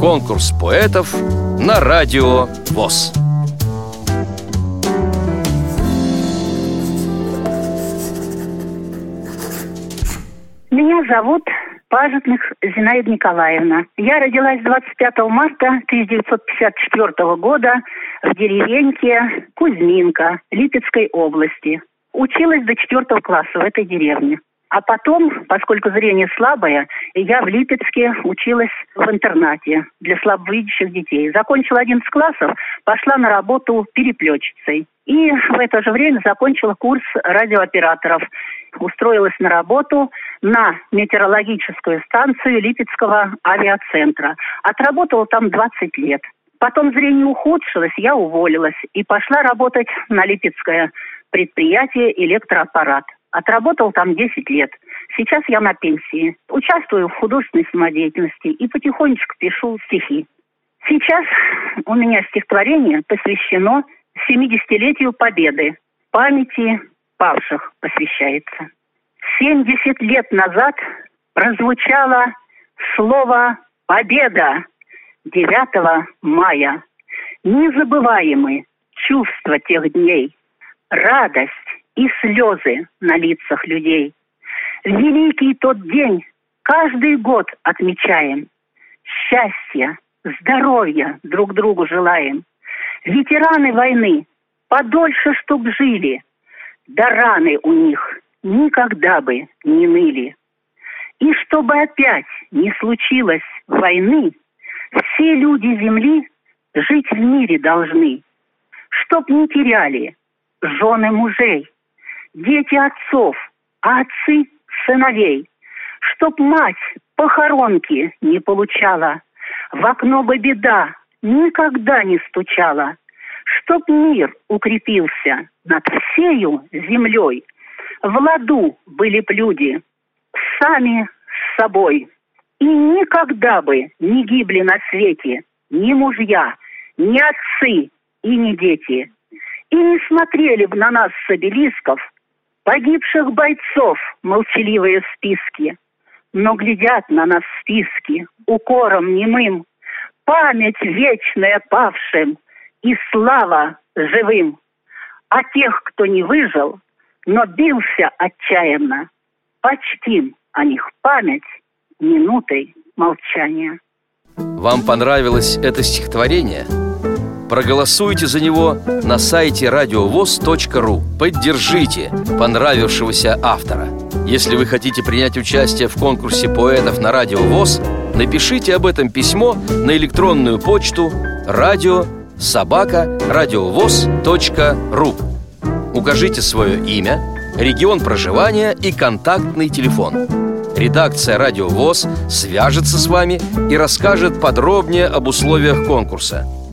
Конкурс поэтов на Радио ВОС. Меня зовут Пажетных Зинаида Николаевна. Я родилась 25 марта 1954 года в деревеньке Кузьминка Липецкой области. Училась до 4 класса в этой деревне. А потом, поскольку зрение слабое, я в Липецке училась в интернате для слабовидящих детей. Закончила 11 классов, пошла на работу переплетчицей. И в это же время закончила курс радиооператоров. Устроилась на работу на метеорологическую станцию Липецкого авиацентра. Отработала там 20 лет. Потом зрение ухудшилось, я уволилась и пошла работать на Липецкое предприятие электроаппарат. Отработала там 10 лет. Сейчас я на пенсии. Участвую в художественной самодеятельности и потихонечку пишу стихи. Сейчас у меня стихотворение посвящено 70-летию Победы. Памяти павших посвящается. 70 лет назад прозвучало слово «Победа» 9 мая. Незабываемы чувства тех дней, радость и слезы на лицах людей. Великий тот день каждый год отмечаем. Счастья, здоровья друг другу желаем. Ветераны войны подольше чтоб жили, да раны у них никогда бы не ныли. И чтобы опять не случилось войны, все люди земли жить в мире должны, чтоб не теряли жены мужей, дети отцов, а отцы сыновей, чтоб мать похоронки не получала, в окно бы беда никогда не стучала, чтоб мир укрепился над всею землей, в ладу были б люди сами с собой, и никогда бы не гибли на свете ни мужья, ни отцы и ни дети, и не смотрели бы на нас с обелисков погибших бойцов молчаливые списки, но глядят на нас списки укором немым, память вечная павшим и слава живым. А тех, кто не выжил, но бился отчаянно, почтим о них память минутой молчания. Вам понравилось это стихотворение? Проголосуйте за него на сайте radiovoz.ru. Поддержите понравившегося автора. Если вы хотите принять участие в конкурсе поэтов на Радио ВОС, напишите об этом письмо на электронную почту radio@radiovoz.ru. Укажите свое имя, регион проживания и контактный телефон. Редакция Радио ВОС свяжется с вами и расскажет подробнее об условиях конкурса.